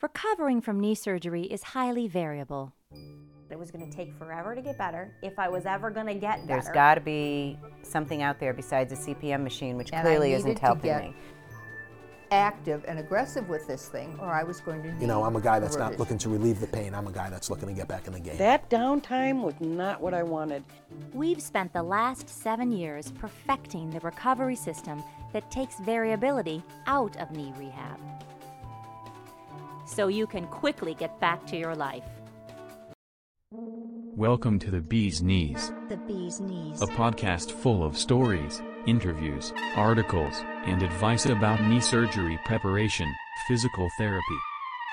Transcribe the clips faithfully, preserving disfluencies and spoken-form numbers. Recovering from knee surgery is highly variable. It was going to take forever to get better if I was ever going to get better. There's got to be something out there besides a C P M machine, which and clearly isn't helping me. Active and aggressive with this thing, or I was going to need. You know, I'm a guy that's not revision. looking to relieve the pain. I'm a guy that's looking to get back in the game. That downtime was not what I wanted. We've spent the last seven years perfecting the recovery system that takes variability out of knee rehab, so you can quickly get back to your life. Welcome to The Bee's Knees. The Bee's Knees. A podcast full of stories, interviews, articles, and advice about knee surgery preparation, physical therapy,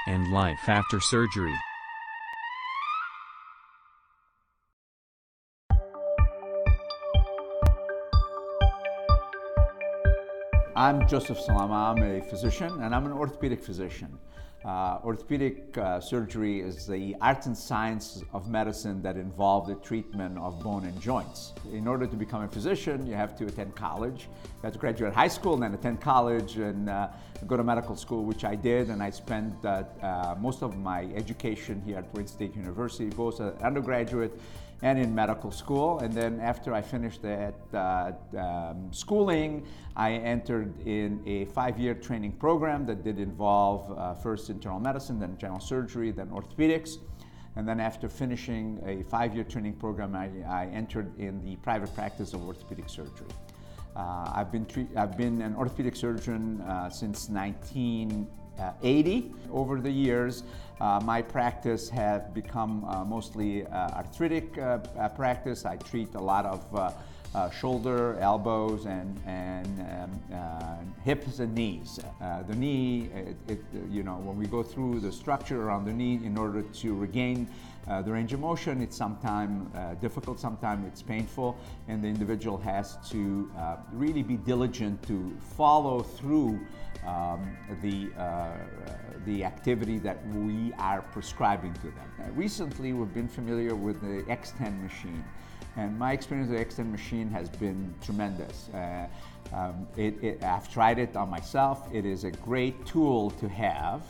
and life after surgery. I'm Joseph Salama. I'm a physician, and I'm an orthopedic physician. Uh, orthopedic uh, surgery is the art and science of medicine that involves the treatment of bone and joints. In order to become a physician, you have to attend college. You have to graduate high school and then attend college and uh, go to medical school, which I did, and I spent uh, uh, most of my education here at Wayne State University, both as an undergraduate and in medical school. And then after I finished that uh, um, schooling, I entered in a five-year training program that did involve uh, first internal medicine, then general surgery, then orthopedics. And then after finishing a five-year training program, I, I entered in the private practice of orthopedic surgery. Uh, I've been tre- I've been an orthopedic surgeon uh, since nineteen eighty. Over the years, uh, my practice has become uh, mostly uh, arthritic uh, practice. I treat a lot of uh, uh, shoulder, elbows, and and um, uh, hips and knees. Uh, the knee, it, it, you know, when we go through the structure around the knee in order to regain uh, the range of motion, it's sometimes uh, difficult, sometimes it's painful, and the individual has to uh, really be diligent to follow through Um, the, uh, the activity that we are prescribing to them. Uh, recently, we've been familiar with the X ten machine, and my experience with the X ten machine has been tremendous. Uh, um, it, it, I've tried it on myself. It is a great tool to have.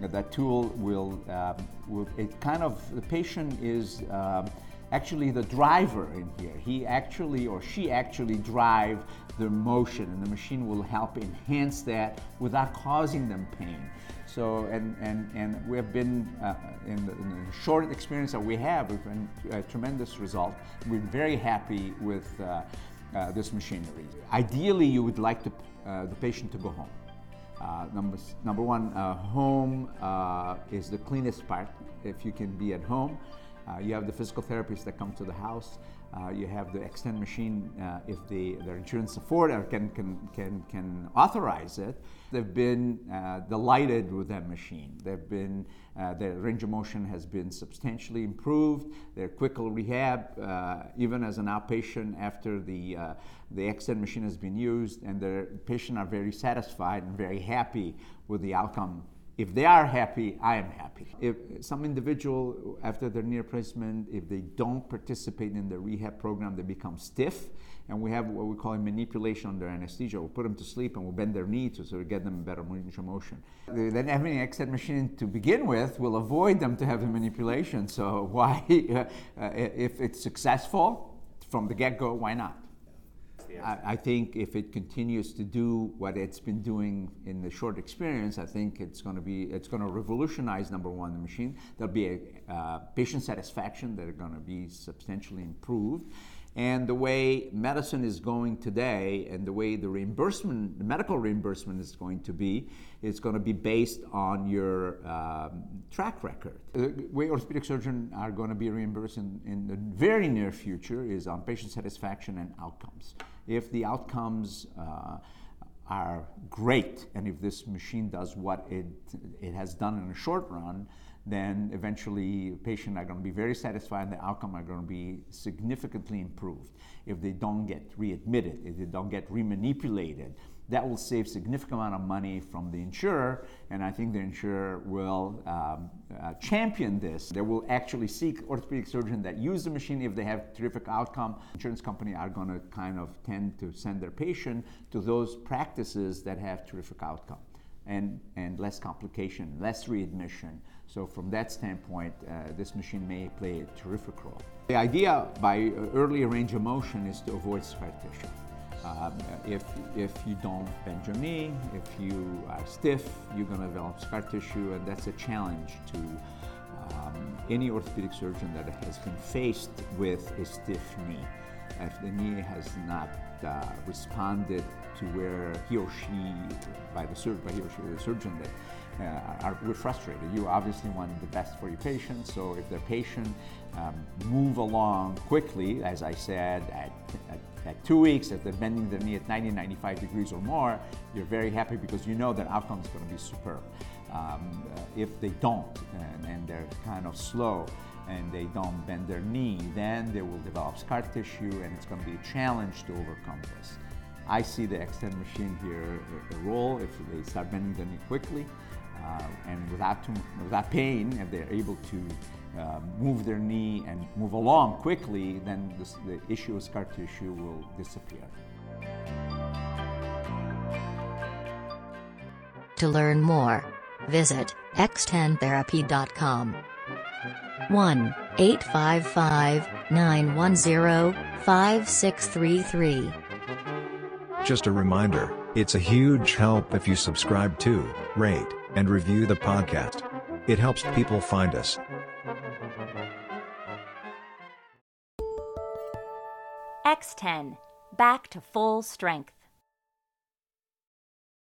That tool will, um, will it kind of, the patient is um, actually the driver in here. He actually, or she actually drive the motion, and the machine will help enhance that without causing them pain. So, and and, and we have been, uh, in, the, in the short experience that we have, we've been a tremendous result. We're very happy with uh, uh, this machinery. Ideally, you would like to, uh, the patient to go home. Uh, number, number one, uh, home uh, is the cleanest part. If you can be at home, Uh, you have the physical therapists that come to the house. Uh, you have the X ten machine, uh, if they, their insurance afford or can can can can authorize it. They've been uh, delighted with that machine. They've been uh, their range of motion has been substantially improved. Their quick rehab, uh, even as an outpatient after the uh, the X ten machine has been used, and their patients are very satisfied and very happy with the outcome. If they are happy, I am happy. If some individual, after their knee replacement, if they don't participate in the rehab program, they become stiff, and we have what we call a manipulation under anesthesia. We'll put them to sleep and we'll bend their knee to sort of get them better motion. Then having an X ten machine to begin with will avoid them to have a manipulation, so why, uh, if it's successful from the get-go, why not? I think if it continues to do what it's been doing in the short experience, I think it's going to be it's going to revolutionize, number one, the machine. There'll be a uh, patient satisfaction that are going to be substantially improved, and the way medicine is going today, and the way the reimbursement, the medical reimbursement is going to be, it's going to be based on your um, track record. The way orthopedic surgeons are going to be reimbursed in, in the very near future is on patient satisfaction and outcomes. If the outcomes uh, are great, and if this machine does what it it has done in the short run, then eventually patients are going to be very satisfied and the outcome are going to be significantly improved. If they don't get readmitted, if they don't get remanipulated, that will save significant amount of money from the insurer, and I think the insurer will um, uh, champion this. They will actually seek orthopedic surgeons that use the machine if they have terrific outcome. Insurance companies are going to kind of tend to send their patient to those practices that have terrific outcome. and, and less complication, less readmission. So from that standpoint, uh, this machine may play a terrific role. The idea by early range of motion is to avoid repetition. Um, if, if you don't bend your knee, if you are stiff, you're going to develop scar tissue, and that's a challenge to um, any orthopedic surgeon that has been faced with a stiff knee. If the knee has not uh, responded to where he or she, by the sur by he or she, the surgeon, that uh, are, we're frustrated. You obviously want the best for your patient, so if the patient um, move along quickly, as I said, at, at At two weeks, if they're bending their knee at ninety, ninety-five degrees or more, you're very happy because you know their outcome is going to be superb. Um, uh, if they don't and, and they're kind of slow and they don't bend their knee, then they will develop scar tissue, and it's going to be a challenge to overcome this. I see the X ten machine here a role if they start bending their knee quickly uh, and without, too, without pain, if they're able to Uh, move their knee and move along quickly, then this, the issue of scar tissue will disappear. To learn more, visit X ten therapy dot com. one eight five five, nine one zero, five six three three. Just a reminder, it's a huge help if you subscribe to, rate, and review the podcast. It helps people find us. X ten, back to full strength.